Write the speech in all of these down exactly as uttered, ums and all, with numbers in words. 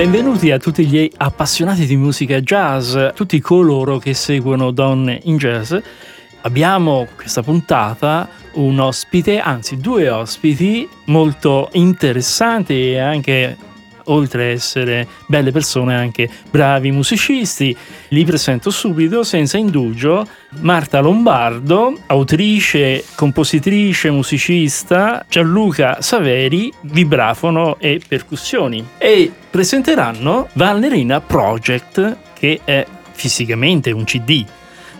Benvenuti a tutti gli appassionati di musica jazz, tutti coloro che seguono Donne in Jazz. Abbiamo questa puntata un ospite, anzi due ospiti molto interessanti e anche, oltre a essere belle persone, anche bravi musicisti. Li presento subito, senza indugio, Marta Lombardo, autrice, compositrice, musicista, Gianluca Saveri, vibrafono e percussioni. E presenteranno Valnerina Project, che è fisicamente un C D.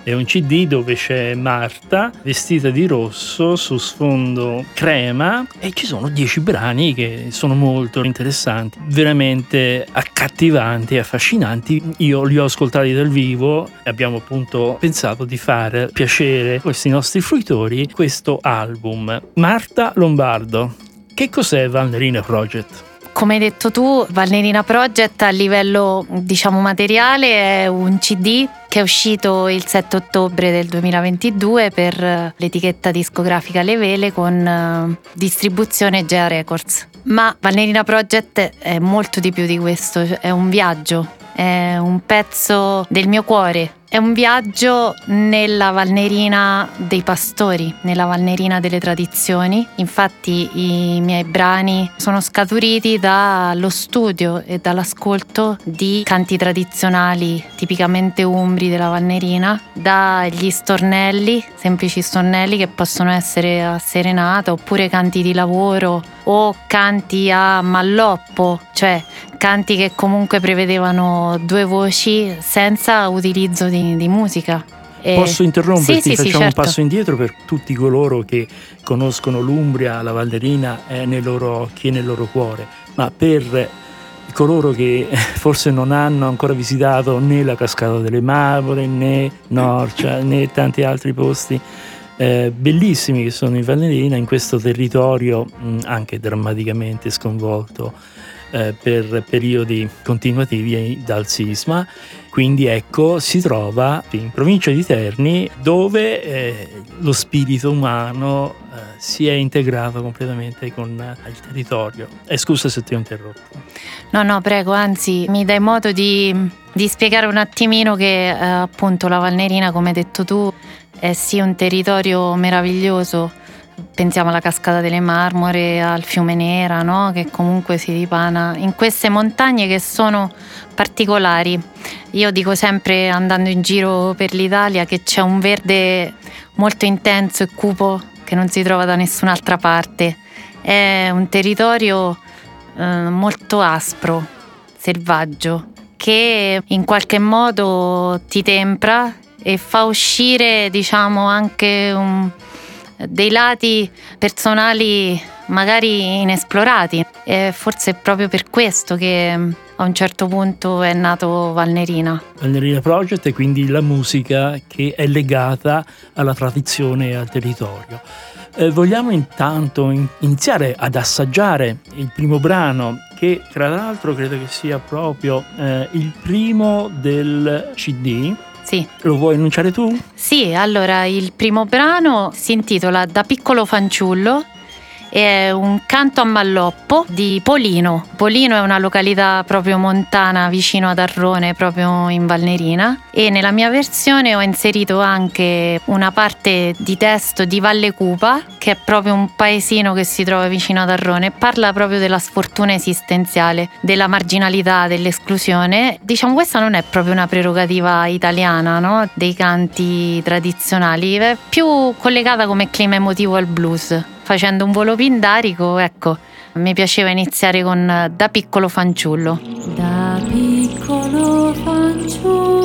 È un C D dove c'è Marta vestita di rosso su sfondo crema e ci sono dieci brani che sono molto interessanti, veramente accattivanti e affascinanti. Io li ho ascoltati dal vivo e abbiamo appunto pensato di far piacere a questi nostri fruitori questo album. Marta Lombardo, che cos'è Valnerina Project? Come hai detto tu, Valnerina Project a livello, diciamo, materiale è un C D che è uscito il sette ottobre del duemilaventidue per l'etichetta discografica Le Vele con distribuzione G E A Records. Ma Valnerina Project è molto di più di questo, è un viaggio, è un pezzo del mio cuore. È un viaggio nella Valnerina dei pastori, nella Valnerina delle tradizioni. Infatti i miei brani sono scaturiti dallo studio e dall'ascolto di canti tradizionali tipicamente umbri della Valnerina, dagli stornelli, semplici stornelli che possono essere a serenata oppure canti di lavoro o canti a malloppo, cioè canti che comunque prevedevano due voci senza utilizzo di Di, di musica. E... Posso interromperti? Sì, sì, facciamo sì, certo. Un passo indietro per tutti coloro che conoscono l'Umbria, la Valnerina è nei loro occhi e nel loro cuore, ma per coloro che forse non hanno ancora visitato né la Cascata delle Marmore né Norcia né tanti altri posti eh, bellissimi che sono in Valnerina, in questo territorio mh, anche drammaticamente sconvolto eh, per periodi continuativi dal sisma. Quindi ecco, si trova in provincia di Terni dove eh, lo spirito umano eh, si è integrato completamente con il territorio. E eh, scusa se ti ho interrotto. No, no, prego, anzi mi dai modo di, di spiegare un attimino che eh, appunto la Valnerina, come hai detto tu, è sì un territorio meraviglioso. Pensiamo alla Cascata delle Marmore, al fiume Nera, no? Che comunque si dipana in queste montagne che sono particolari. Io dico sempre, andando in giro per l'Italia, che c'è un verde molto intenso e cupo che non si trova da nessun'altra parte. È un territorio eh, molto aspro, selvaggio, che in qualche modo ti tempra e fa uscire, diciamo, anche un... dei lati personali magari inesplorati, e forse è proprio per questo che a un certo punto è nato Valnerina. Valnerina Project è quindi la musica che è legata alla tradizione e al territorio. Eh, vogliamo intanto iniziare ad assaggiare il primo brano, che tra l'altro credo che sia proprio eh, il primo del C D. Sì. Lo vuoi annunciare tu? Sì, allora il primo brano si intitola Da piccolo fanciullo, è un canto a malloppo di Polino. Polino è una località proprio montana vicino ad Arrone, proprio in Valnerina, e nella mia versione ho inserito anche una parte di testo di Valle Cupa, che è proprio un paesino che si trova vicino ad Arrone. Parla proprio della sfortuna esistenziale, della marginalità, dell'esclusione. Diciamo, questa non è proprio una prerogativa italiana, no? Dei canti tradizionali, è più collegata come clima emotivo al blues. Facendo un volo pindarico, ecco, mi piaceva iniziare con Da piccolo fanciullo. Da piccolo fanciullo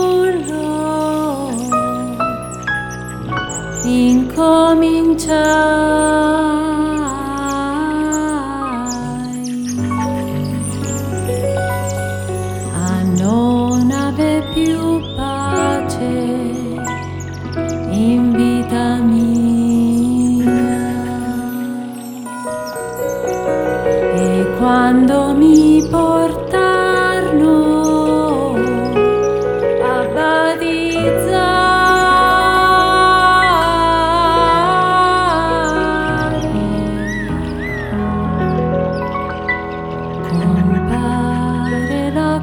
incominciai a non aver più pace in vita mia. Quando mi portarono a battezzarmi, compare la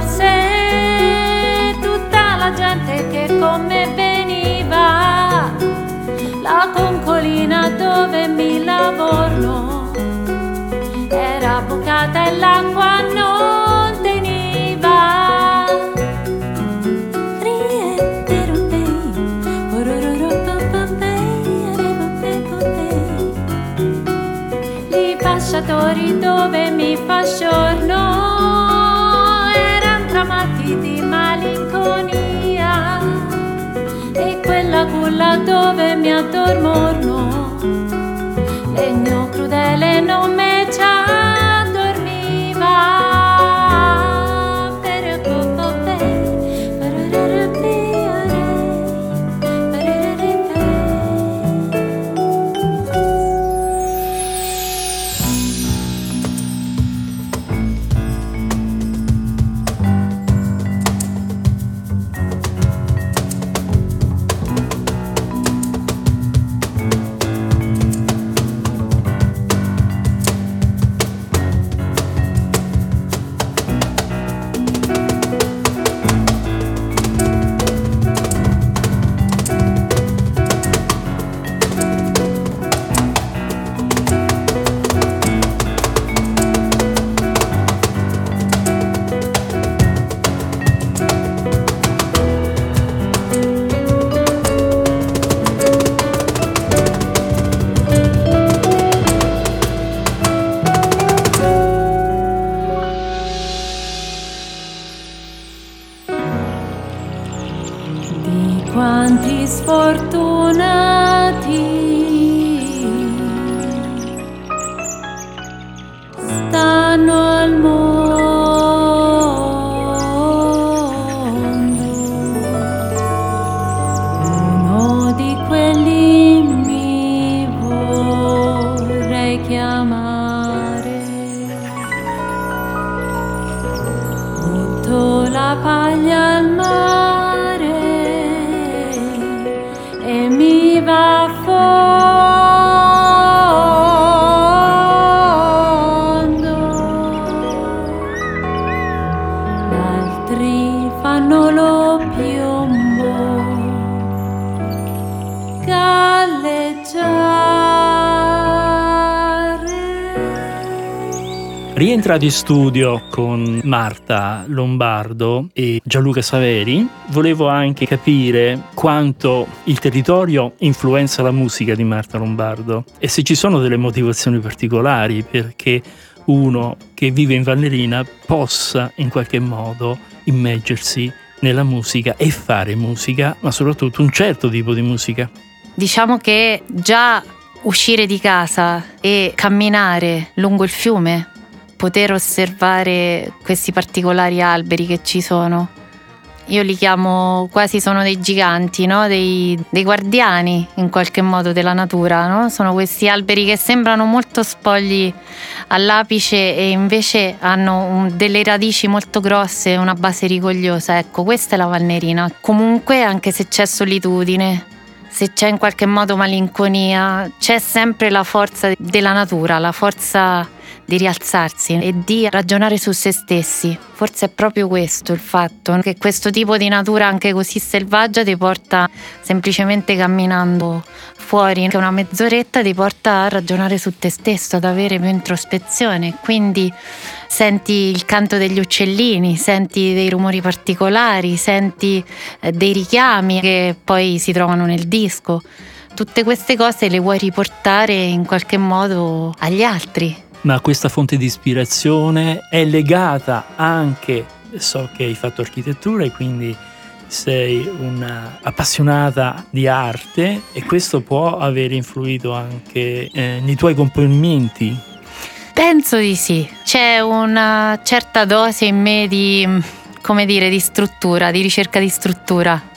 forse tutta la gente che con me veniva, la concolina dove mi lavoro era bucata e l'acqua non teniva. I pasciatori dove mi fasciorno tramati di malinconia, e quella culla dove mi addormorno, legno crudele non me ci addormiva. Rientra di studio con Marta Lombardo e Gianluca Saveri. Volevo anche capire quanto il territorio influenza la musica di Marta Lombardo e se ci sono delle motivazioni particolari perché uno che vive in Valnerina possa in qualche modo immergersi nella musica e fare musica, ma soprattutto un certo tipo di musica. Diciamo che già uscire di casa e camminare lungo il fiume, poter osservare questi particolari alberi che ci sono, io li chiamo quasi sono dei giganti, no? dei, dei guardiani in qualche modo della natura, no? Sono questi alberi che sembrano molto spogli all'apice e invece hanno un, delle radici molto grosse e una base rigogliosa. Ecco, questa è la Valnerina. Comunque, anche se c'è solitudine, se c'è in qualche modo malinconia, c'è sempre la forza della natura, la forza di rialzarsi e di ragionare su se stessi. Forse è proprio questo il fatto, che questo tipo di natura anche così selvaggia ti porta, semplicemente camminando fuori anche una mezz'oretta, ti porta a ragionare su te stesso, ad avere più introspezione. Quindi senti il canto degli uccellini, senti dei rumori particolari, senti dei richiami che poi si trovano nel disco. Tutte queste cose le vuoi riportare in qualche modo agli altri. Ma questa fonte di ispirazione è legata anche, so che hai fatto architettura e quindi sei una appassionata di arte, e questo può aver influito anche eh, nei tuoi componimenti? Penso di sì. C'è una certa dose in me di, come dire, di struttura, di ricerca di struttura,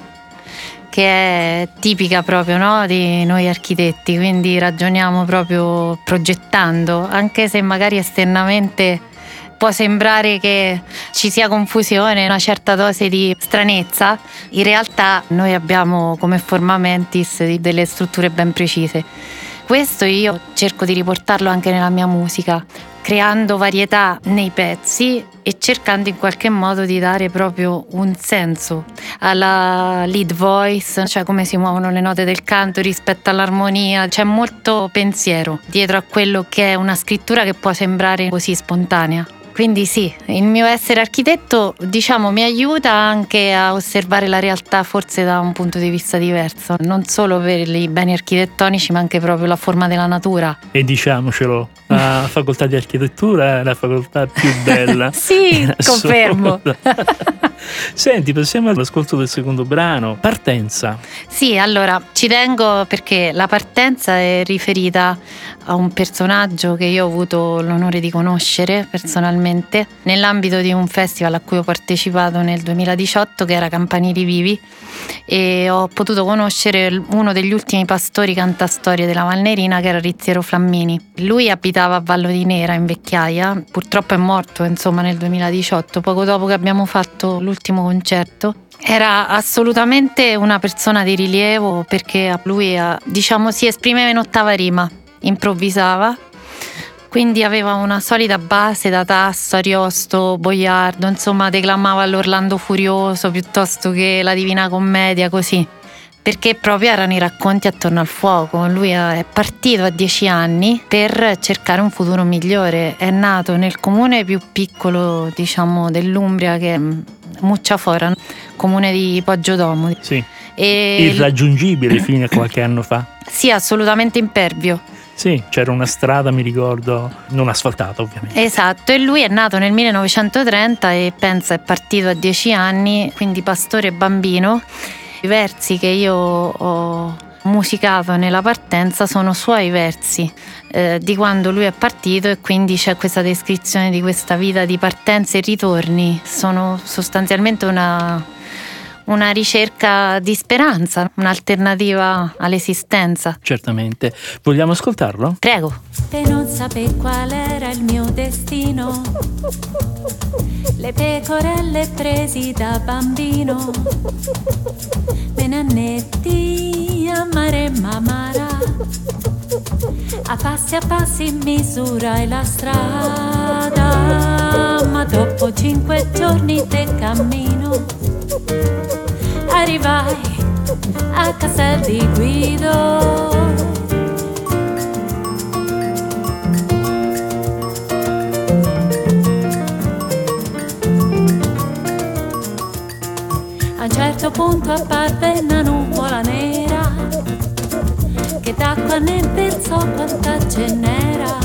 che è tipica proprio, no, di noi architetti, quindi ragioniamo proprio progettando, anche se magari esternamente può sembrare che ci sia confusione, una certa dose di stranezza. In realtà noi abbiamo come forma mentis delle strutture ben precise. Questo io cerco di riportarlo anche nella mia musica. creando varietà nei pezzi e cercando in qualche modo di dare proprio un senso alla lead voice, cioè come si muovono le note del canto rispetto all'armonia. C'è molto pensiero dietro a quello che è una scrittura che può sembrare così spontanea. Quindi sì, il mio essere architetto, diciamo, mi aiuta anche a osservare la realtà forse da un punto di vista diverso, non solo per i beni architettonici ma anche proprio la forma della natura. E diciamocelo, la facoltà di architettura è la facoltà più bella. Sì, confermo. Senti, passiamo all'ascolto del secondo brano, Partenza. Sì, allora, ci tengo perché la partenza è riferita a un personaggio che io ho avuto l'onore di conoscere personalmente nell'ambito di un festival a cui ho partecipato nel duemiladiciotto, che era Campanili Vivi, e ho potuto conoscere uno degli ultimi pastori cantastorie della Valnerina, che era Rizziero Flammini. Lui abitava a Vallo di Nera in vecchiaia, purtroppo è morto insomma nel duemiladiciotto, poco dopo che abbiamo fatto l'ultimo concerto. Era assolutamente una persona di rilievo perché lui, diciamo, si esprimeva in ottava rima, improvvisava, quindi aveva una solida base da Tasso, Ariosto, Boiardo, insomma declamava l'Orlando Furioso piuttosto che la Divina Commedia, così, perché proprio erano i racconti attorno al fuoco. Lui è partito a dieci anni per cercare un futuro migliore, è nato nel comune più piccolo, diciamo, dell'Umbria, che è Mucciafora, comune di Poggio Domo. Sì, e irraggiungibile l- fino a qualche anno fa. Sì, assolutamente impervio. Sì, c'era una strada, mi ricordo, non asfaltata ovviamente. Esatto, e lui è nato nel millenovecentotrenta e pensa è partito a dieci anni, quindi pastore e bambino. I versi che io ho musicato nella partenza sono suoi versi, eh, di quando lui è partito, e quindi c'è questa descrizione di questa vita di partenze e ritorni. Sono sostanzialmente una... una ricerca di speranza, un'alternativa all'esistenza. Certamente. Vogliamo ascoltarlo? Prego. Te non sapevi qual era il mio destino. Le pecorelle presi da bambino. Menannetti a mare mamara. A passi a passi misurai la strada. Ma dopo cinque giorni te cammino. Arrivai a Castel di Guido. A un certo punto apparve una nuvola nera che d'acqua ne pensò quanta ce n'era.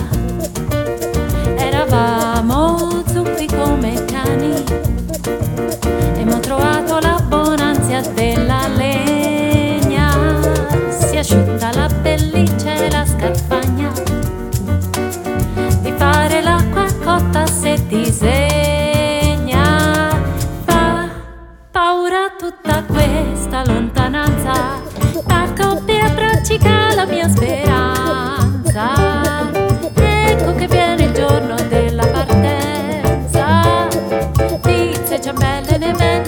Eravamo zuppi come cani e m'ho trovato la bonanza della legna. Si asciutta la pelliccia e la scarpagna di fare l'acqua cotta se disegna. Fa paura tutta questa lontananza, la coppia tragica la mia speranza. Ecco che viene il giorno della partenza, pizze e ciambelle ne vengono.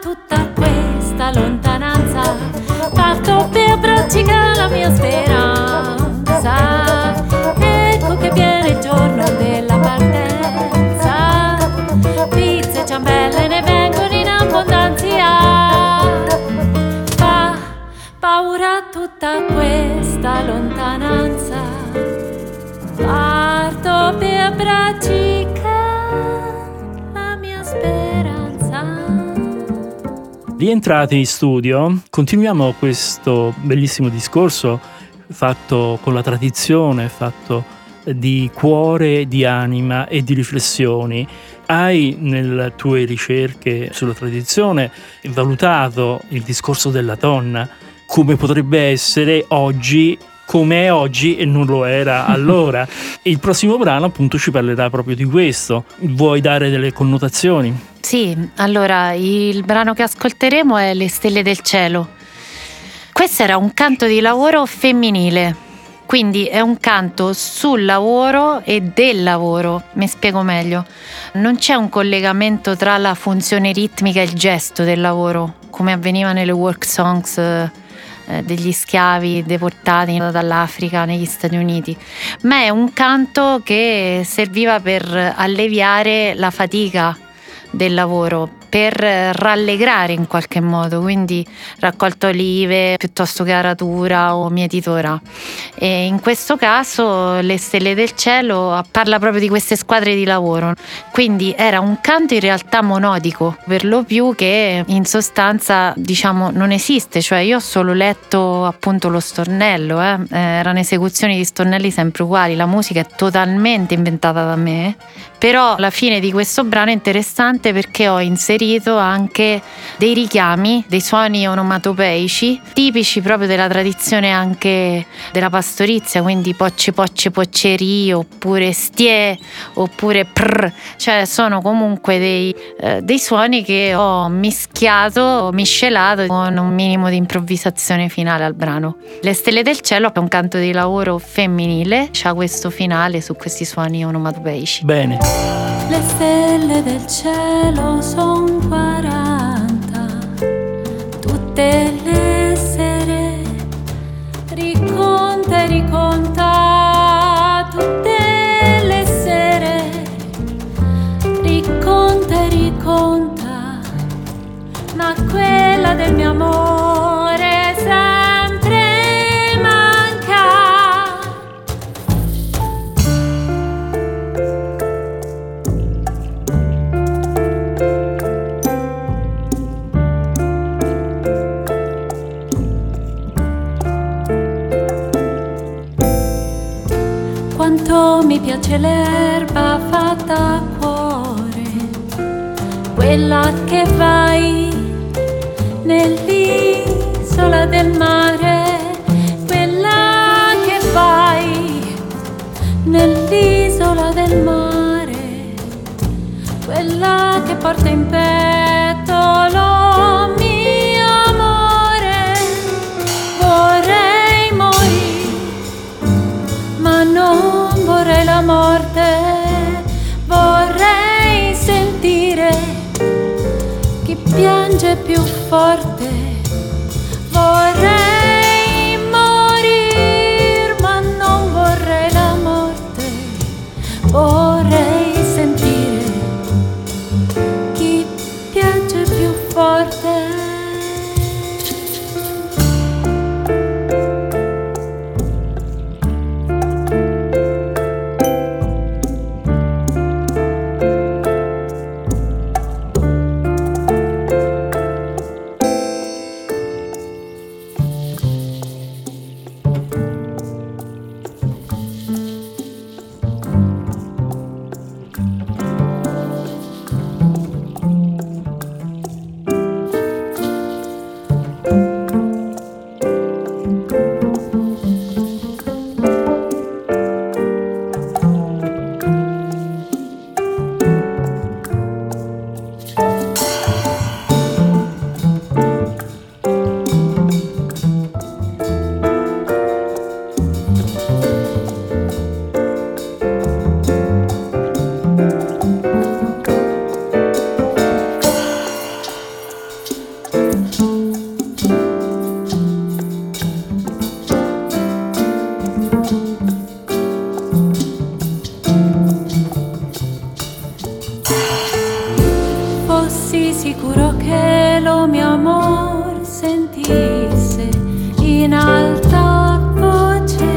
Tutta questa lontananza, parto per praticare la mia speranza. lontananza, parto per praticare la mia speranza. Rientrati in studio, continuiamo questo bellissimo discorso fatto con la tradizione, fatto di cuore, di anima e di riflessioni. Hai, nelle tue ricerche sulla tradizione, valutato il discorso della donna, come potrebbe essere oggi, come è oggi e non lo era allora. E il prossimo brano appunto ci parlerà proprio di questo. Vuoi dare delle connotazioni? Sì, allora il brano che ascolteremo è Le Stelle del Cielo. Questo era un canto di lavoro femminile, quindi è un canto sul lavoro e del lavoro. Mi spiego meglio. Non c'è un collegamento tra la funzione ritmica e il gesto del lavoro, come avveniva nelle work songs degli schiavi deportati dall'Africa negli Stati Uniti, ma è un canto che serviva per alleviare la fatica del lavoro, per rallegrare in qualche modo, quindi raccolta olive piuttosto che aratura o mietitura. E in questo caso Le Stelle del Cielo parla proprio di queste squadre di lavoro, quindi era un canto in realtà monodico per lo più, che in sostanza diciamo non esiste, cioè io ho solo letto appunto lo stornello, eh. erano esecuzioni di stornelli sempre uguali, la musica è totalmente inventata da me, però la fine di questo brano è interessante perché ho inserito anche dei richiami, dei suoni onomatopeici tipici proprio della tradizione anche della pastorizia, quindi pocce pocce pocceri, oppure stie, oppure prr, cioè sono comunque dei, eh, dei suoni che ho mischiato, ho miscelato con un minimo di improvvisazione finale al brano. Le Stelle del Cielo è un canto di lavoro femminile, c'ha questo finale su questi suoni onomatopeici. Bene. Le stelle del cielo sono quaranta, tutte le sere riconta e riconta, tutte le sere riconta e riconta, ma quella del mio amore sempre manca. Quanto mi piace l'erba fatta a cuore, quella che vai nell'isola del mare, quella che vai nell'isola del mare, quella che porta in petto lo mio amore. Vorrei morire, ma non vorrei la morte, vorrei sentire chi piange più forte, vorrei morire, ma non vorrei la morte, vorrei sentire chi piange più forte. In alta voce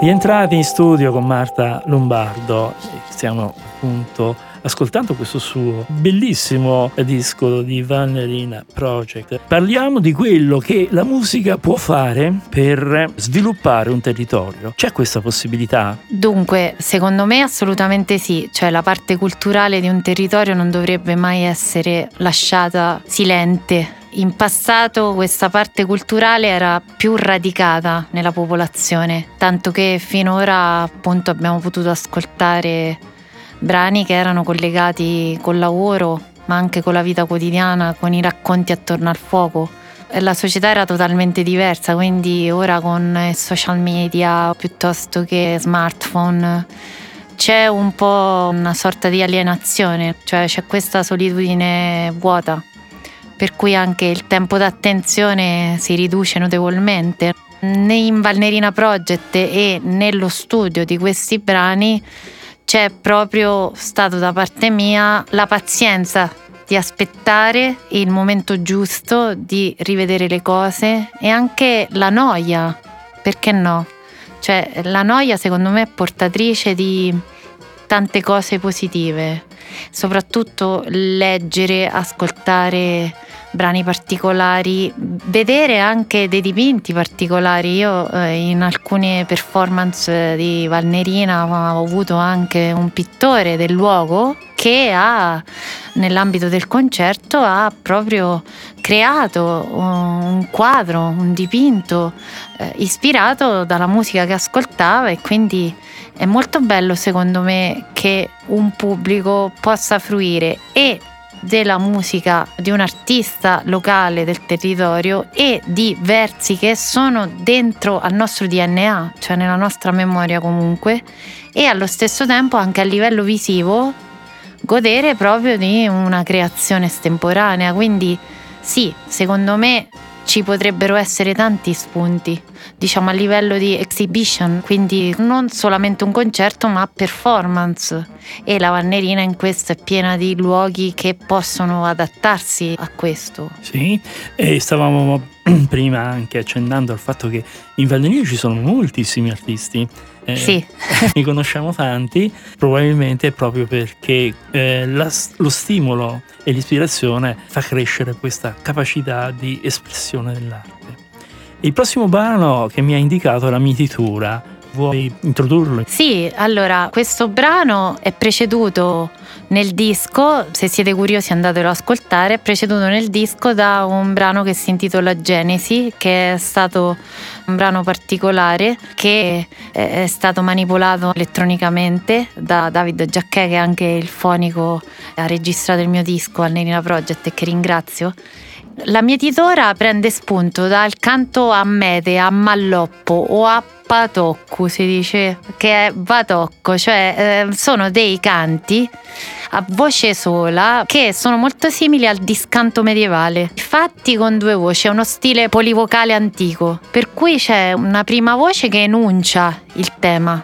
Rientrati in studio con Marta Lombardo, stiamo appunto ascoltando questo suo bellissimo disco di Valnerina Project. Parliamo di quello che la musica può fare per sviluppare un territorio. C'è questa possibilità? Dunque, secondo me assolutamente sì. Cioè, la parte culturale di un territorio non dovrebbe mai essere lasciata silente. In passato questa parte culturale era più radicata nella popolazione, tanto che finora appunto abbiamo potuto ascoltare brani che erano collegati col lavoro, ma anche con la vita quotidiana, con i racconti attorno al fuoco. La società era totalmente diversa, quindi ora con social media piuttosto che smartphone c'è un po' una sorta di alienazione, cioè c'è questa solitudine vuota. Per cui anche il tempo d'attenzione si riduce notevolmente. Né in Valnerina Project e nello studio di questi brani c'è proprio stato da parte mia la pazienza di aspettare il momento giusto di rivedere le cose e anche la noia, perché no? Cioè, la noia secondo me è portatrice di tante cose positive, soprattutto leggere, ascoltare brani particolari, vedere anche dei dipinti particolari. Io eh, in alcune performance di Valnerina ho avuto anche un pittore del luogo che ha, nell'ambito del concerto, ha proprio creato un quadro, un dipinto eh, ispirato dalla musica che ascoltava, e quindi è molto bello secondo me che un pubblico possa fruire e della musica di un artista locale del territorio e di versi che sono dentro al nostro D N A, cioè nella nostra memoria comunque, e allo stesso tempo anche a livello visivo godere proprio di una creazione estemporanea. Quindi sì, secondo me ci potrebbero essere tanti spunti, diciamo a livello di exhibition, quindi non solamente un concerto ma performance, e la Valnerina in questo è piena di luoghi che possono adattarsi a questo. Sì, e stavamo prima anche accennando al fatto che in Valnerina ci sono moltissimi artisti. Eh, sì. Ne conosciamo tanti, probabilmente proprio perché eh, la, lo stimolo e l'ispirazione fa crescere questa capacità di espressione dell'arte. Il prossimo brano che mi ha indicato è La Mietitura. Vuoi introdurlo? Sì, allora questo brano è preceduto nel disco, se siete curiosi andatelo ad ascoltare, è preceduto nel disco da un brano che si intitola Genesi, che è stato un brano particolare che è stato manipolato elettronicamente da Davide Giacchè, che è anche il fonico, ha registrato il mio disco Valnerina Project e che ringrazio. La Mietitora prende spunto dal canto a mete, a malloppo o a patocco, si dice, che è batocco, cioè eh, sono dei canti a voce sola che sono molto simili al discanto medievale, fatti con due voci, è uno stile polivocale antico, per cui c'è una prima voce che enuncia il tema,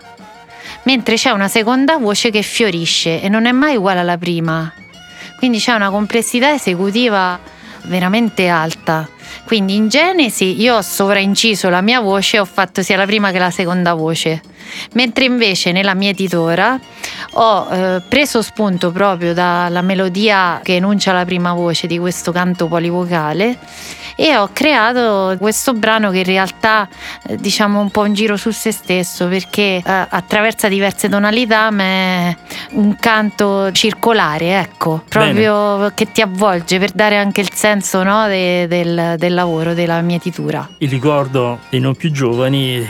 mentre c'è una seconda voce che fiorisce e non è mai uguale alla prima, quindi c'è una complessità esecutiva veramente alta. Quindi in Genesi io ho sovrainciso la mia voce, ho fatto sia la prima che la seconda voce, mentre invece nella Mietitora ho eh, preso spunto proprio dalla melodia che enuncia la prima voce di questo canto polivocale e ho creato questo brano che in realtà eh, diciamo un po' un giro su se stesso, perché eh, attraversa diverse tonalità ma è un canto circolare, ecco, proprio bene, che ti avvolge per dare anche il senso, no, de, del, del lavoro della mietitura. Il ricordo dei non più giovani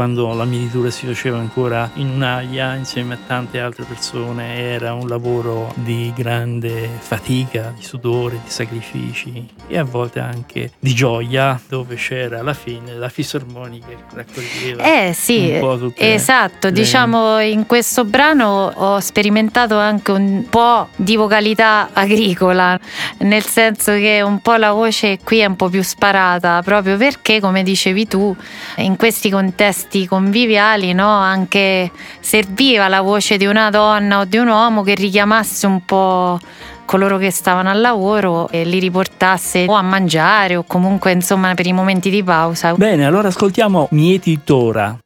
quando la mietitura si faceva ancora in un'aia insieme a tante altre persone, era un lavoro di grande fatica, di sudore, di sacrifici e a volte anche di gioia, dove c'era alla fine la fisarmonica che raccoglieva eh sì, un po' tutte esatto, le... diciamo in questo brano ho sperimentato anche un po' di vocalità agricola, nel senso che un po' la voce qui è un po' più sparata, proprio perché come dicevi tu in questi contesti conviviali, no, anche serviva la voce di una donna o di un uomo che richiamasse un po' coloro che stavano al lavoro e li riportasse o a mangiare o comunque insomma per i momenti di pausa. Bene, allora ascoltiamo Mietitora.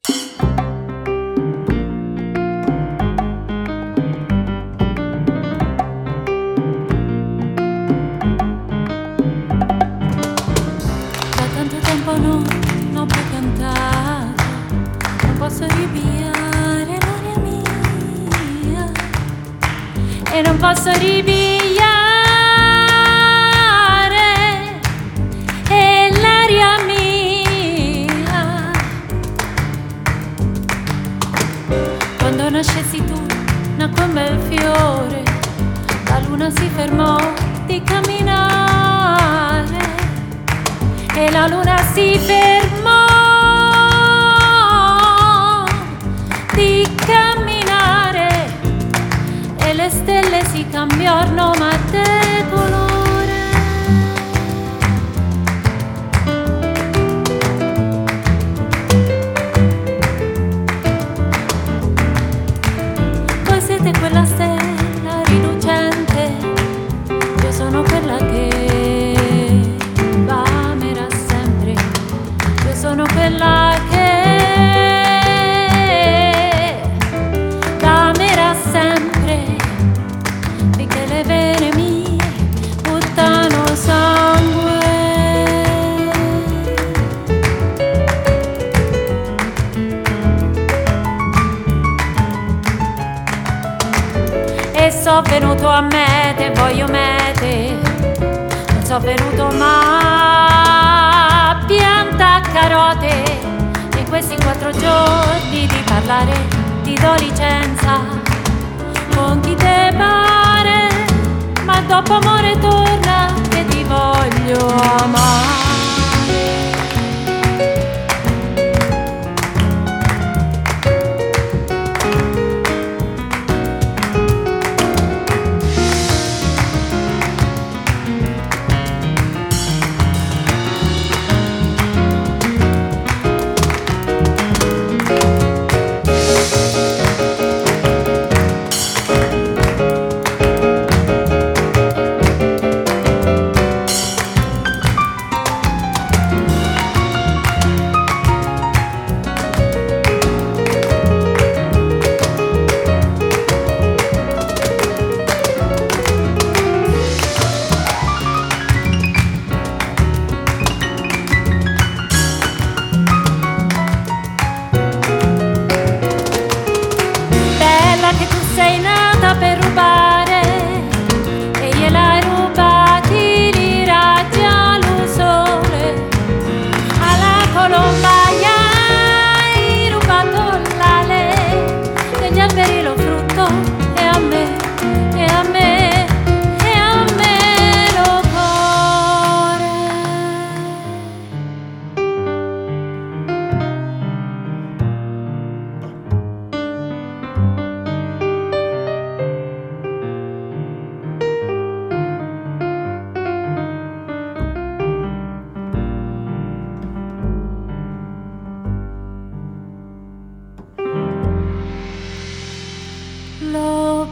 Posso ripigliare è l'aria mia. Quando nascessi tu, nacque un bel fiore, la luna si fermò di camminare e la luna si fermò di camminare e le stelle si cambiarono ma te colore. Voi siete quella stella rilucente, io sono quella che vamerà sempre, io sono quella che so venuto a me, te voglio me, te non so venuto ma pianta carote. In questi quattro giorni di parlare ti do licenza con chi te pare, ma dopo amore torna che ti voglio amare.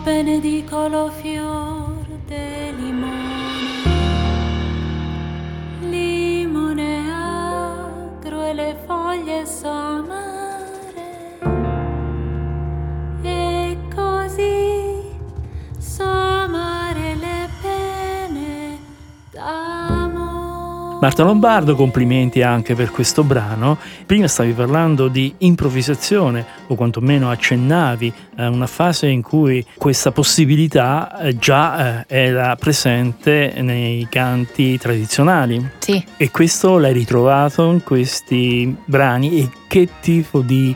Benedico lo fior de limone, limone agro e le foglie so amare, e così so amare le pene d'amore. Marta Lombardo, complimenti anche per questo brano. Prima stavi parlando di improvvisazione, o quantomeno accennavi a una fase in cui questa possibilità già era presente nei canti tradizionali. Sì. E questo l'hai ritrovato in questi brani. E che tipo di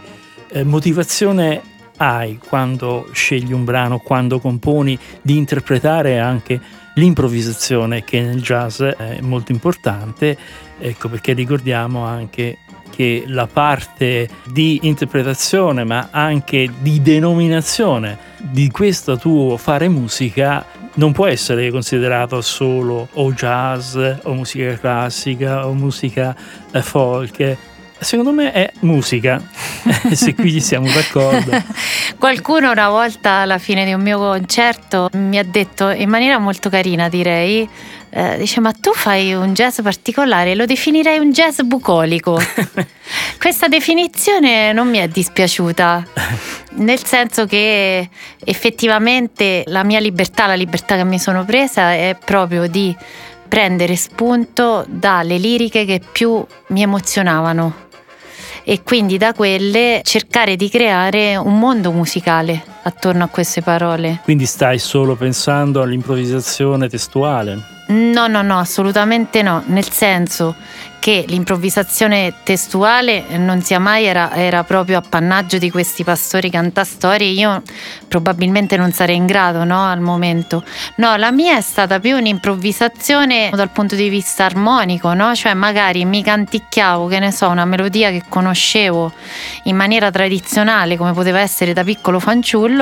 motivazione hai quando scegli un brano, quando componi, di interpretare anche l'improvvisazione, che nel jazz è molto importante? Ecco perché ricordiamo anche che la parte di interpretazione, ma anche di denominazione di questo tuo fare musica, non può essere considerato solo o jazz o musica classica o musica folk. Secondo me è musica, se qui siamo d'accordo. Qualcuno una volta, alla fine di un mio concerto, mi ha detto in maniera molto carina, direi, eh, dice: ma tu fai un jazz particolare, lo definirei un jazz bucolico. Questa definizione non mi è dispiaciuta, nel senso che effettivamente la mia libertà, la libertà che mi sono presa è proprio di prendere spunto dalle liriche che più mi emozionavano e quindi da quelle cercare di creare un mondo musicale attorno a queste parole. Quindi stai solo pensando all'improvvisazione testuale? No, no, no, assolutamente no, nel senso che l'improvvisazione testuale non sia mai era, era proprio appannaggio di questi pastori cantastorie. Io probabilmente non sarei in grado, no, al momento. No, la mia è stata più un'improvvisazione dal punto di vista armonico, no? Cioè magari mi canticchiavo, che ne so, una melodia che conoscevo in maniera tradizionale, come poteva essere da piccolo fanciullo,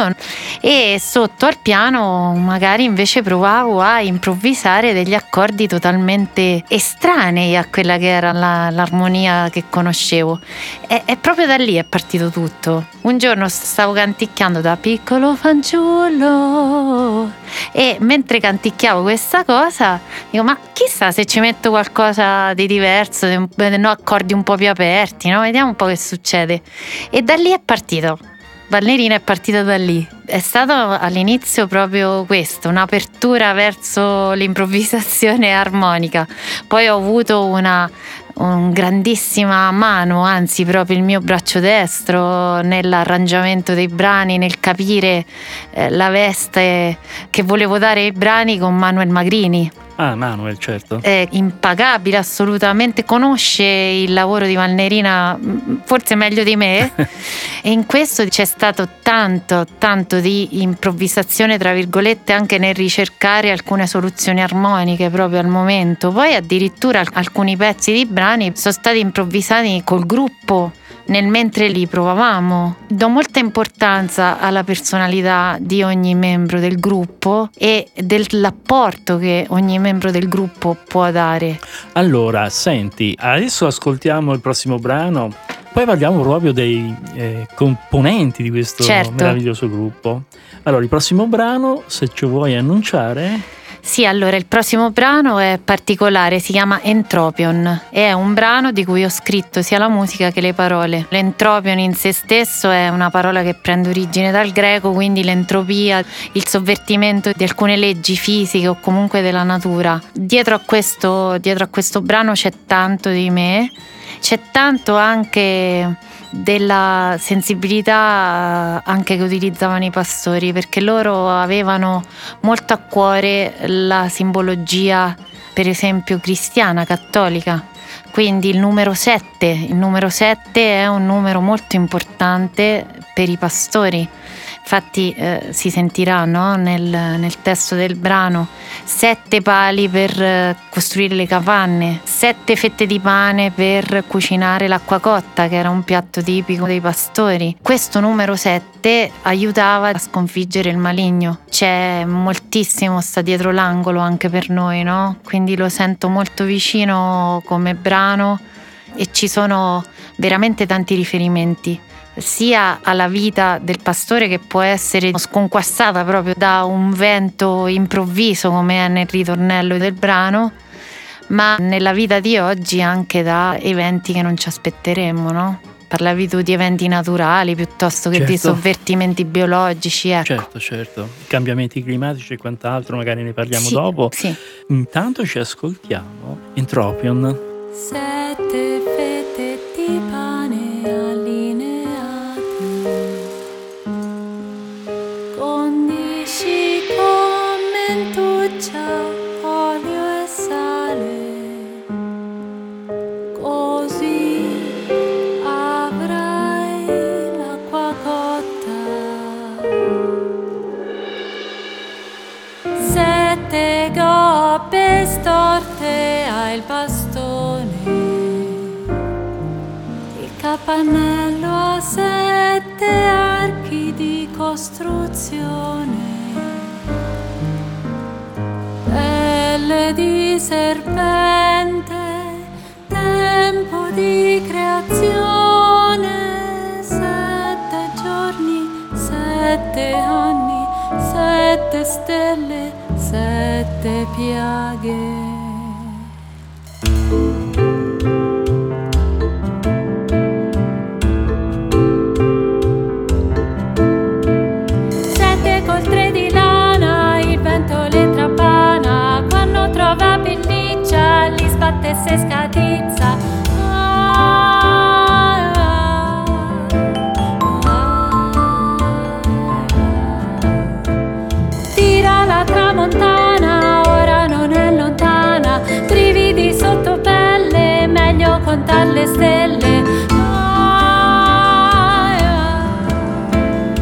e sotto al piano magari invece provavo a improvvisare degli accordi totalmente estranei a quella che era la, l'armonia che conoscevo. E, è proprio da lì è partito tutto. Un giorno stavo canticchiando da piccolo fanciullo e mentre canticchiavo questa cosa dico: ma chissà se ci metto qualcosa di diverso, no, accordi un po' più aperti, no? Vediamo un po' che succede. E da lì è partito. Valnerina è partita da lì. È stato all'inizio proprio questo, un'apertura verso l'improvvisazione armonica. Poi ho avuto una un grandissima mano, anzi proprio il mio braccio destro, nell'arrangiamento dei brani, nel capire eh, la veste che volevo dare ai brani, con Manuel Magrini. Ah, Manuel, certo. È impagabile, assolutamente, conosce il lavoro di Valnerina forse meglio di me. E in questo c'è stato tanto, tanto di improvvisazione, tra virgolette, anche nel ricercare alcune soluzioni armoniche proprio al momento. Poi addirittura alcuni pezzi di brani sono stati improvvisati col gruppo nel mentre li provavamo. Do molta importanza alla personalità di ogni membro del gruppo e dell'apporto che ogni membro del gruppo può dare. Allora, senti, adesso ascoltiamo il prossimo brano, poi parliamo proprio dei eh, componenti di questo, certo, meraviglioso gruppo. Allora, il prossimo brano, se ci vuoi annunciare. Sì, allora il prossimo brano è particolare, si chiama Entropion. È un brano di cui ho scritto sia la musica che le parole. L'entropion in sé stesso è una parola che prende origine dal greco, quindi l'entropia, il sovvertimento di alcune leggi fisiche o comunque della natura. Dietro a questo, dietro a questo brano c'è tanto di me, c'è tanto anche della sensibilità anche che utilizzavano i pastori, perché loro avevano molto a cuore la simbologia, per esempio, cristiana, cattolica. Quindi il numero sette, il numero sette è un numero molto importante per i pastori. Infatti eh, si sentirà, no? nel, nel testo del brano: sette pali per eh, costruire le capanne, sette fette di pane per cucinare l'acqua cotta, che era un piatto tipico dei pastori. Questo numero sette aiutava a sconfiggere il maligno. C'è moltissimo, sta dietro l'angolo anche per noi, no? Quindi lo sento molto vicino come brano e ci sono veramente tanti riferimenti, sia alla vita del pastore, che può essere sconquassata proprio da un vento improvviso come è nel ritornello del brano, ma nella vita di oggi anche da eventi che non ci aspetteremmo, no? parlavi tu di eventi naturali piuttosto che certo. di sovvertimenti biologici, ecco. Certo, certo, cambiamenti climatici e quant'altro, magari ne parliamo sì, dopo. Sì. Intanto ci ascoltiamo Entropion. Sette fette di pane allineate, condisci con mentuccia, olio e sale. Coppe storte al bastone, il capannello a sette archi di costruzione, pelle di serpente, tempo di creazione, sette giorni, sette anni, sette stelle, sette piaghe. Dalle stelle, ah, ah, ah, ah.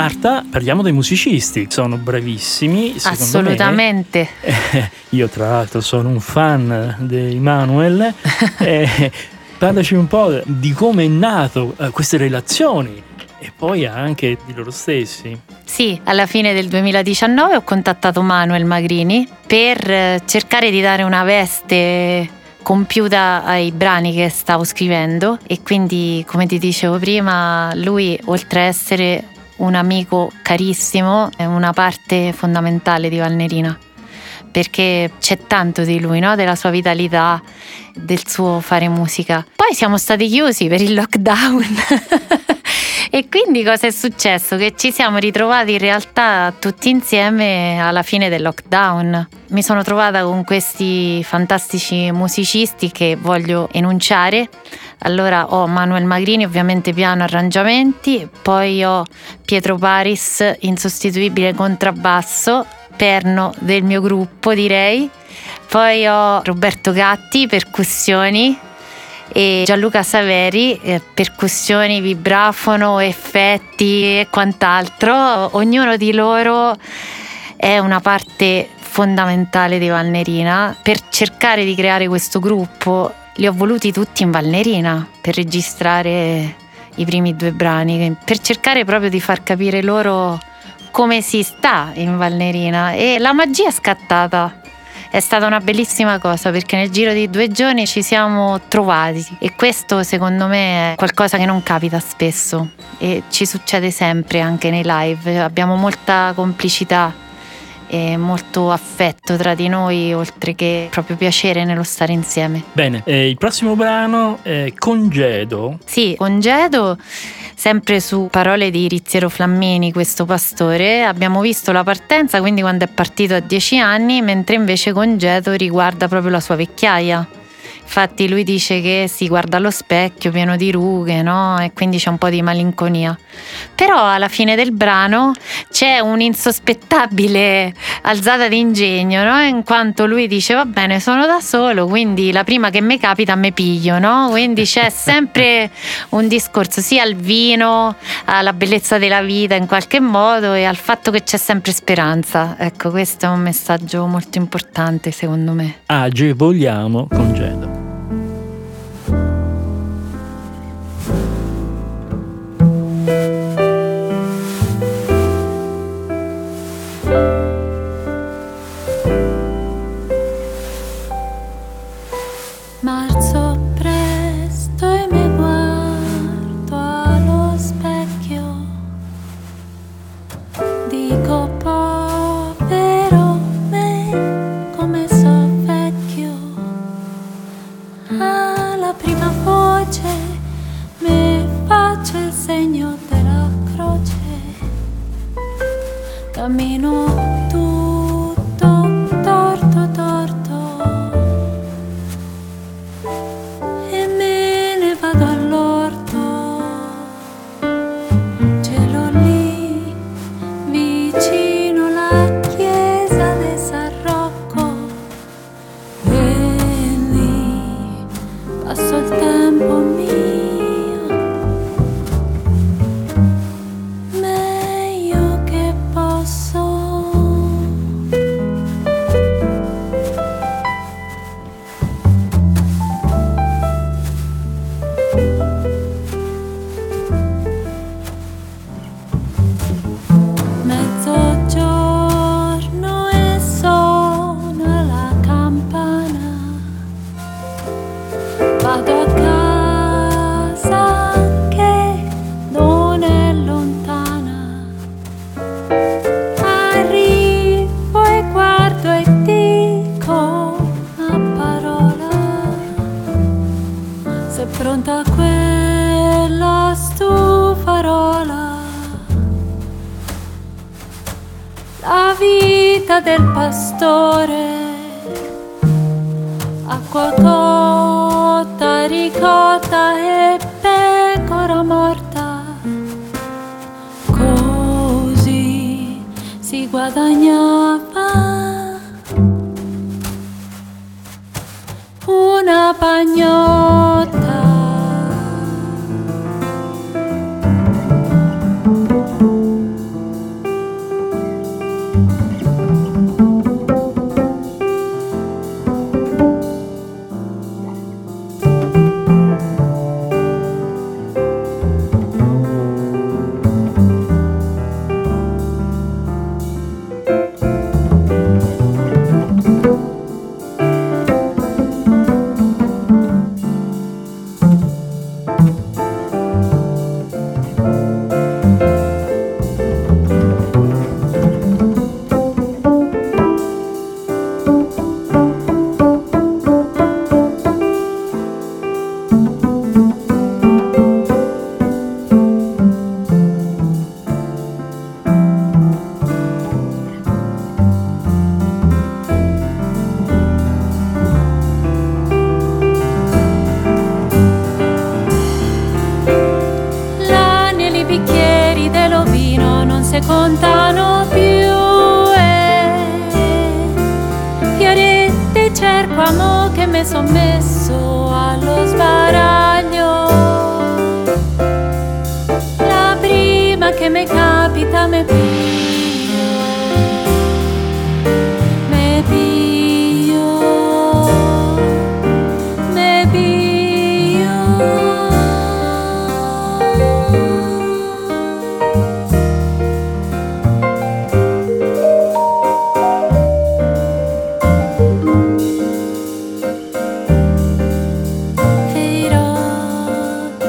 Marta, parliamo dei musicisti, sono bravissimi secondo assolutamente me. Eh, io tra l'altro sono un fan di Manuel. eh, Parlaci un po' di come è nato eh, queste relazioni e poi anche di loro stessi. Sì, alla fine del duemiladiciannove ho contattato Manuel Magrini per cercare di dare una veste compiuta ai brani che stavo scrivendo, e quindi, come ti dicevo prima, lui, oltre a essere un amico carissimo, è una parte fondamentale di Valnerina, perché c'è tanto di lui, no? Della sua vitalità, del suo fare musica. Poi siamo stati chiusi per il lockdown e quindi cosa è successo? Che ci siamo ritrovati in realtà tutti insieme alla fine del lockdown. Mi sono trovata con questi fantastici musicisti che voglio enunciare. Allora ho Manuel Magrini, ovviamente piano arrangiamenti, poi ho Pietro Paris, insostituibile contrabbasso, perno del mio gruppo direi, poi ho Roberto Gatti, percussioni, e Gianluca Saveri, eh, percussioni, vibrafono, effetti e quant'altro. Ognuno di loro è una parte fondamentale di Valnerina. Per cercare di creare questo gruppo li ho voluti tutti in Valnerina per registrare i primi due brani, per cercare proprio di far capire loro come si sta in Valnerina, e la magia è scattata. È stata una bellissima cosa, perché nel giro di due giorni ci siamo trovati, e questo secondo me è qualcosa che non capita spesso e ci succede sempre anche nei live. Abbiamo molta complicità e molto affetto tra di noi, oltre che proprio piacere nello stare insieme. Bene, eh, il prossimo brano è Congedo. Sì, Congedo, sempre su parole di Rizziero Flammini, questo pastore. Abbiamo visto la partenza, quindi quando è partito a dieci anni, mentre invece Congedo riguarda proprio la sua vecchiaia. Infatti lui dice che si guarda allo specchio pieno di rughe, no? E quindi c'è un po' di malinconia. Però alla fine del brano c'è un'insospettabile alzata di ingegno, no? In quanto lui dice, va bene, sono da solo, quindi la prima che mi capita me piglio, no? Quindi c'è sempre un discorso sia al vino, alla bellezza della vita in qualche modo e al fatto che c'è sempre speranza. Ecco, questo è un messaggio molto importante secondo me. Agevoliamo Congedo.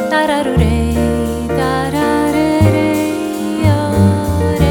Tararure, tararere, ore.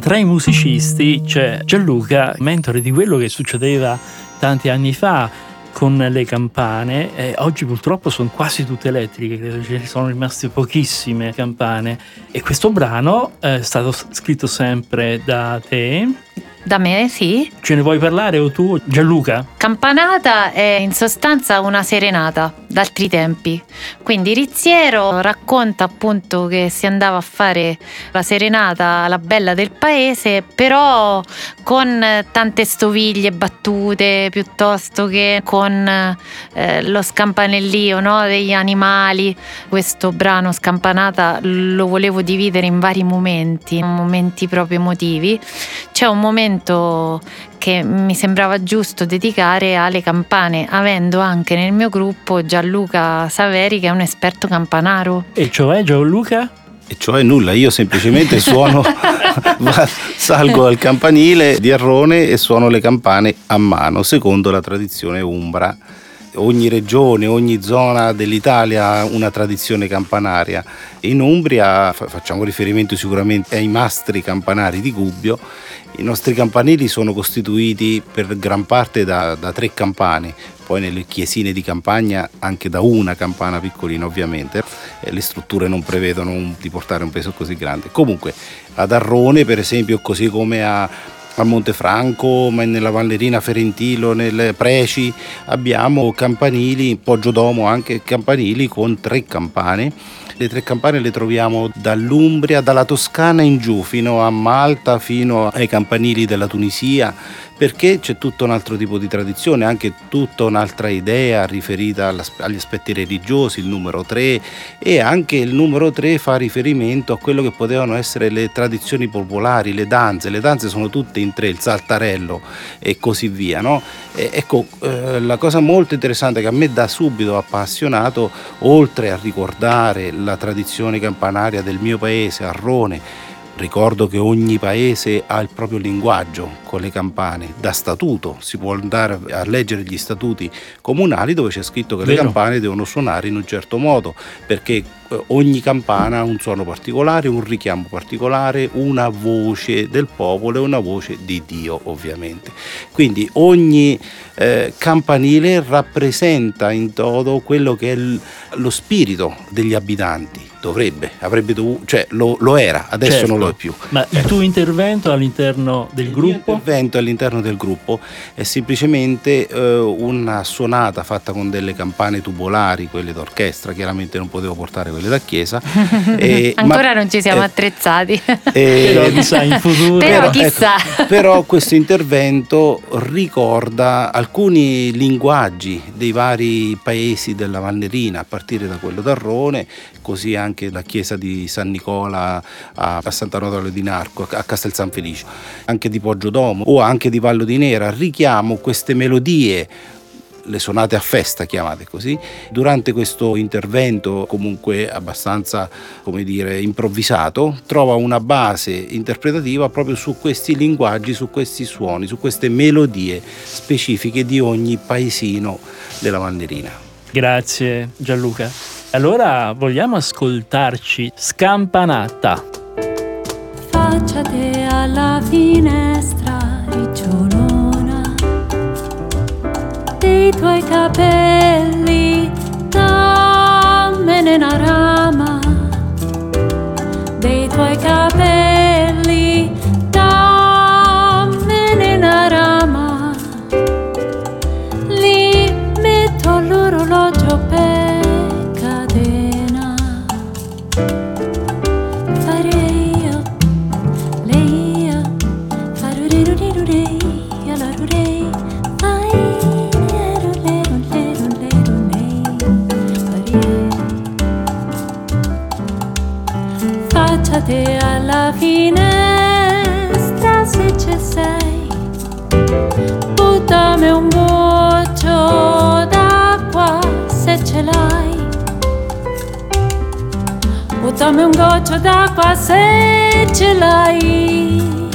Tra i musicisti c'è Gianluca, mentore di quello che succedeva tanti anni fa con le campane. Eh, oggi purtroppo sono quasi tutte elettriche, credo ci sono rimaste pochissime campane. E questo brano eh, è stato scritto sempre da te. Da me, sì. Ce ne vuoi parlare o tu, Gianluca? Campanata è in sostanza una serenata d'altri tempi. Quindi Rizziero racconta appunto che si andava a fare la serenata alla bella del paese, però con tante stoviglie battute piuttosto che con eh, lo scampanellio, no, degli animali. Questo brano Scampanata lo volevo dividere in vari momenti, momenti proprio emotivi. C'è un momento che mi sembrava giusto dedicare alle campane, avendo anche nel mio gruppo Gianluca Saveri, che è un esperto campanaro. E cioè Gianluca? E cioè nulla, io semplicemente suono, salgo al campanile di Arrone e suono le campane a mano, secondo la tradizione umbra. Ogni regione, ogni zona dell'Italia ha una tradizione campanaria. In Umbria facciamo riferimento sicuramente ai mastri campanari di Gubbio. I nostri campanili sono costituiti per gran parte da, da tre campane, poi nelle chiesine di campagna anche da una campana piccolina ovviamente, eh, le strutture non prevedono un, di portare un peso così grande. Comunque ad Arrone per esempio, così come a, a Montefranco, ma nella Valnerina, Ferentillo, nel Preci, abbiamo campanili, in Poggio Domo anche campanili con tre campane. Le tre campane le troviamo dall'Umbria, dalla Toscana in giù, fino a Malta, fino ai campanili della Tunisia, perché c'è tutto un altro tipo di tradizione, anche tutta un'altra idea riferita agli aspetti religiosi, il numero tre, e anche il numero tre fa riferimento a quello che potevano essere le tradizioni popolari, le danze, le danze sono tutte in tre, il saltarello e così via, no? E, ecco, eh, la cosa molto interessante che a me da subito appassionato, oltre a ricordare la tradizione campanaria del mio paese, Arrone, ricordo che ogni paese ha il proprio linguaggio con le campane, da statuto, si può andare a leggere gli statuti comunali dove c'è scritto che Vero. Le campane devono suonare in un certo modo, perché ogni campana ha un suono particolare, un richiamo particolare, una voce del popolo e una voce di Dio ovviamente. Quindi ogni eh, campanile rappresenta in toto quello che è l- lo spirito degli abitanti. Dovrebbe, avrebbe dovuto, cioè lo, lo era, adesso certo, non lo è più. Ma il tuo intervento all'interno del il gruppo? Il mio intervento all'interno del gruppo è semplicemente eh, una suonata fatta con delle campane tubolari, quelle d'orchestra, chiaramente non potevo portare quelle da chiesa. e, Ancora ma, non ci siamo eh, attrezzati. Eh, però chissà in futuro. Però, chissà. Ecco, però questo intervento ricorda alcuni linguaggi dei vari paesi della Valnerina, a partire da quello d'Arrone, così anche anche la chiesa di San Nicola a Santa Notale di Narco, a Castel San Felice, anche di Poggio Domo o anche di Vallo di Nera. Richiamo queste melodie, le sonate a festa chiamate così. Durante questo intervento, comunque abbastanza, come dire, improvvisato, trova una base interpretativa proprio su questi linguaggi, su questi suoni, su queste melodie specifiche di ogni paesino della Valnerina. Grazie Gianluca. Allora vogliamo ascoltarci Scampanata. Facciate alla finestra ricciolona dei tuoi capelli, dammene una rama dei tuoi capelli, dammene una rama, li metto l'orologio per alla finestra. Se ci sei, buttami un goccio d'acqua se ce l'hai, buttami un goccio d'acqua se ce l'hai,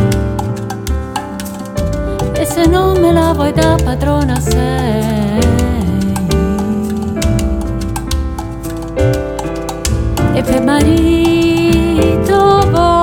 e se non me la vuoi da padrona sei, e per Maria. Tutto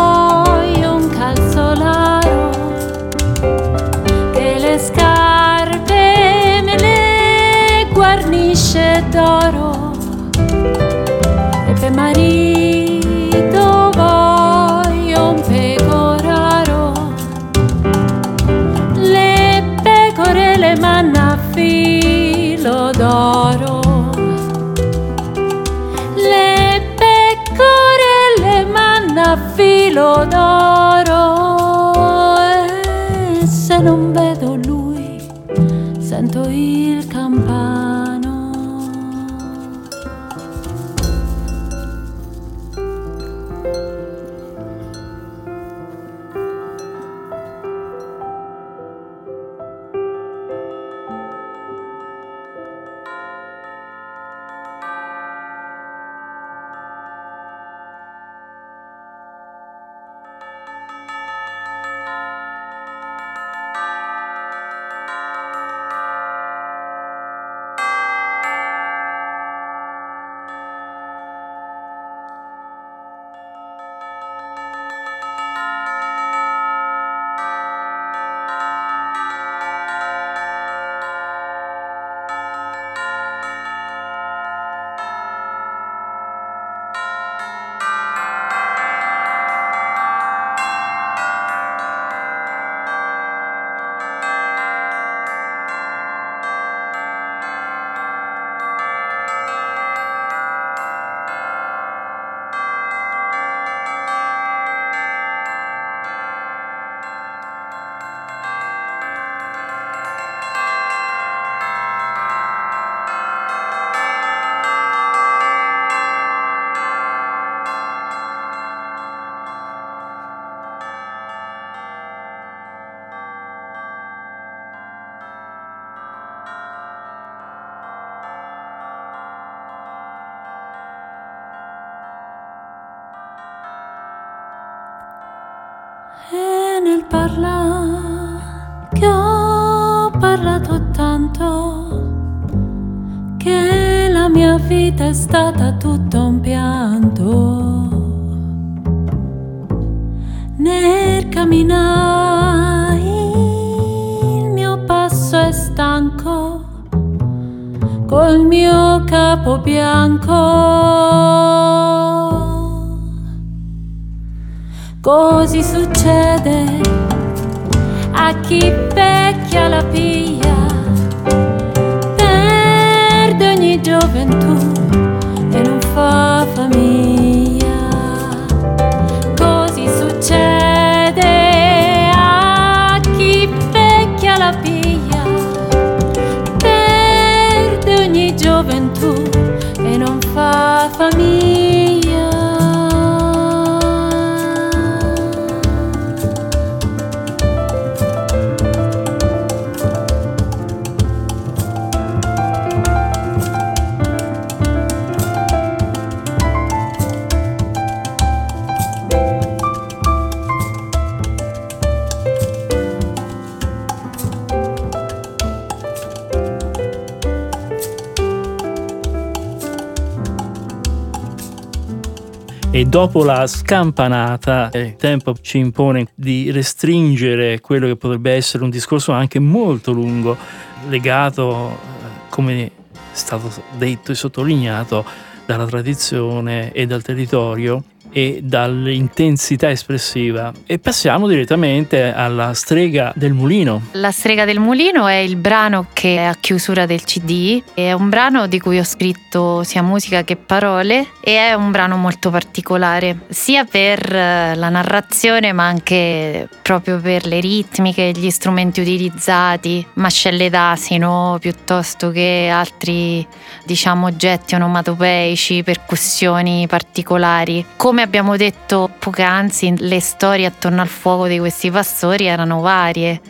E nel parlar che ho parlato tanto, che la mia vita è stata tutto un pianto. Nel camminai il mio passo è stanco, col mio capo bianco. Così succede a chi vecchia la piglia, perde ogni gioventù e non fa famiglia. Così succede a chi vecchia la piglia, perde ogni gioventù e non fa famiglia. E dopo la scampanata il tempo ci impone di restringere quello che potrebbe essere un discorso anche molto lungo, legato, come è stato detto e sottolineato, dalla tradizione e dal territorio e dall'intensità espressiva. E passiamo direttamente alla Strega del Mulino. La Strega del Mulino è il brano che è a chiusura del C D, è un brano di cui ho scritto sia musica che parole e è un brano molto particolare, sia per la narrazione ma anche proprio per le ritmiche, gli strumenti utilizzati, mascelle d'asino piuttosto che altri, diciamo, oggetti onomatopeici, percussioni particolari. Come abbiamo detto poc'anzi, le storie attorno al fuoco di questi pastori erano varie,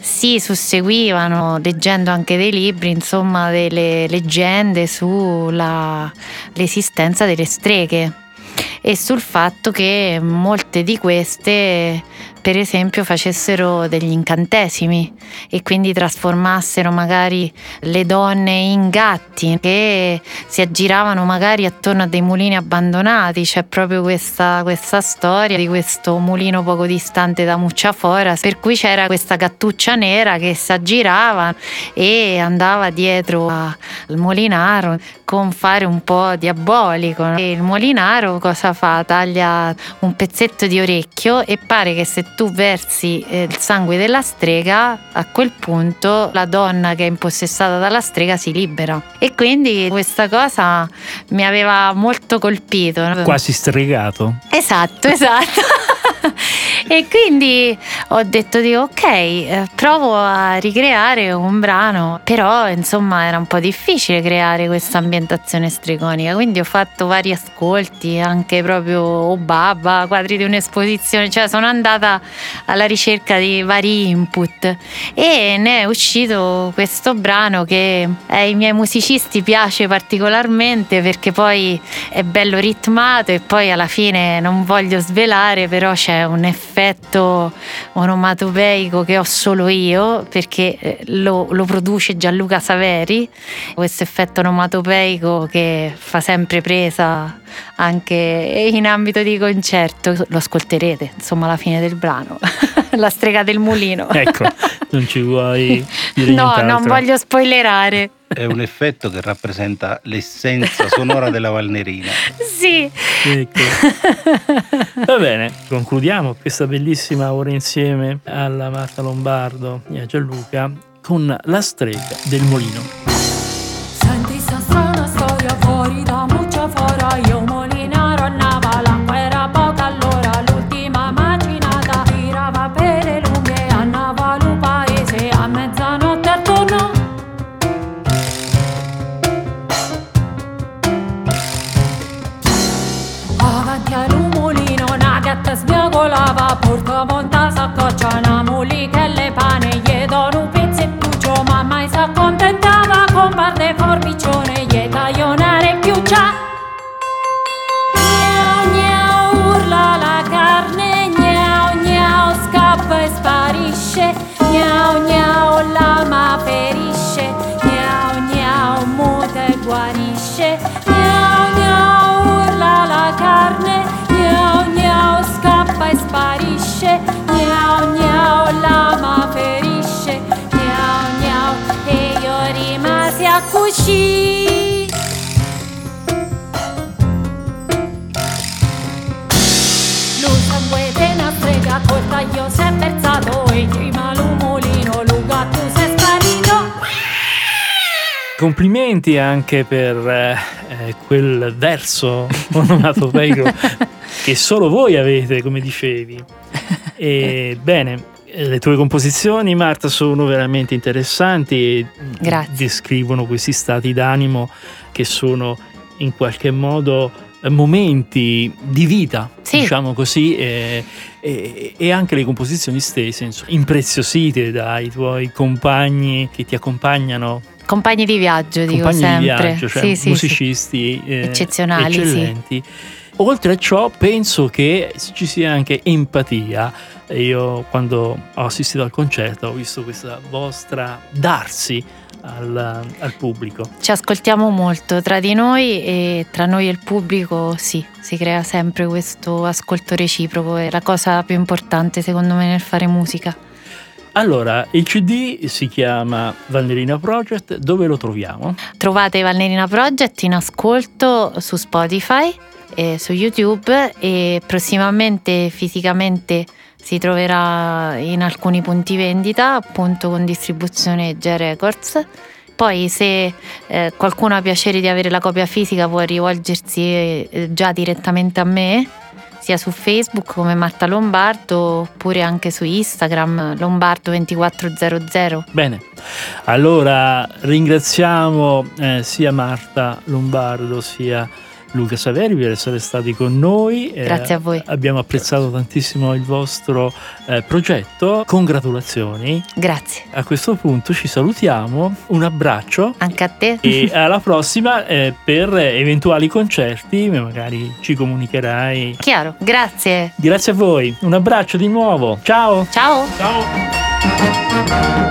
si susseguivano leggendo anche dei libri, insomma delle leggende sull'esistenza delle streghe e sul fatto che molte di queste per esempio facessero degli incantesimi e quindi trasformassero magari le donne in gatti che si aggiravano magari attorno a dei mulini abbandonati. C'è proprio questa, questa storia di questo mulino poco distante da Mucciafora, per cui c'era questa gattuccia nera che si aggirava e andava dietro al molinaro con fare un po' diabolico, e il molinaro cosa fa? Taglia un pezzetto di orecchio e pare che se tu versi il sangue della strega, a quel punto la donna che è impossessata dalla strega si libera. E quindi questa cosa mi aveva molto colpito. Quasi stregato. Esatto, esatto. E quindi ho detto di ok, eh, provo a ricreare un brano, però insomma era un po' difficile creare questa ambientazione strigonica, quindi ho fatto vari ascolti, anche proprio oh babba, quadri di un'esposizione, cioè sono andata alla ricerca di vari input e ne è uscito questo brano che ai miei musicisti piace particolarmente, perché poi è bello ritmato e poi alla fine, non voglio svelare, però c'è un effetto onomatopeico che ho solo io, perché lo, lo produce Gianluca Saveri, questo effetto onomatopeico che fa sempre presa anche in ambito di concerto. Lo ascolterete insomma alla fine del brano, La strega del mulino. Ecco, non ci vuoi dire no, nient'altro. Non voglio spoilerare. È un effetto che rappresenta l'essenza sonora della Valnerina. Sì. Ecco. Va bene, concludiamo questa bellissima ora insieme alla Marta Lombardo e a Gianluca con La strega del mulino. Senti sta strana storia fuori da Mucciafora, io molinaro andava, l'acqua era poca, allora l'ultima macinata tirava pere lunghe, andava al paese a mezzanotte attorno. Sbiagolava, portava un tasacoccia, una mulichelle pane, gli dono un pezzettuccio, ma mai s'accontentava con parte forbicione, gli taglio una repiuccia. Gnao, gnao, urla la carne, gnao, gnao, scappa e sparisce, gnao, gnao, lama ferisce, gnao, gnao, mute guarisce, gnao, gnao, urla la carne, gnao, gnao, scappa e sparisce, gnao, gnao, lama ferisce, gnao, gnao, e io rimasi a cucì. Lo sangue de una strega col taglio s'è versato e prima lo mulino, lo gatto s'è sparito. Complimenti anche per eh, quel verso onomatopeico che solo voi avete, come dicevi. E bene, le tue composizioni, Marta, sono veramente interessanti e Grazie. Descrivono questi stati d'animo che sono in qualche modo momenti di vita, sì. diciamo così, e, e, e anche le composizioni stesse, insomma, impreziosite dai tuoi compagni che ti accompagnano. Compagni di viaggio, compagni dico sempre. Di viaggio, cioè sì, sì, musicisti sì. Eh, eccezionali, eccellenti. Sì. Oltre a ciò penso che ci sia anche empatia. Io quando ho assistito al concerto ho visto questa vostra darsi al, al pubblico. Ci ascoltiamo molto tra di noi e tra noi e il pubblico, sì, si crea sempre questo ascolto reciproco, è la cosa più importante secondo me nel fare musica. Allora, il C D si chiama Valnerina Project, dove lo troviamo? Trovate Valnerina Project in ascolto su Spotify, eh, su YouTube e prossimamente fisicamente si troverà in alcuni punti vendita, appunto con distribuzione G E A Records. Poi se eh, qualcuno ha piacere di avere la copia fisica può rivolgersi eh, già direttamente a me, sia su Facebook come Marta Lombardo oppure anche su Instagram Lombardo ventiquattrocento. Bene, allora ringraziamo eh, sia Marta Lombardo sia Luca Saveri per essere stati con noi. Grazie eh, a voi. Abbiamo apprezzato tantissimo il vostro eh, progetto. Congratulazioni. Grazie. A questo punto ci salutiamo. Un abbraccio. Anche a te. E alla prossima eh, per eventuali concerti. Magari ci comunicherai. Chiaro. Grazie. Grazie a voi. Un abbraccio di nuovo. Ciao. Ciao. Ciao.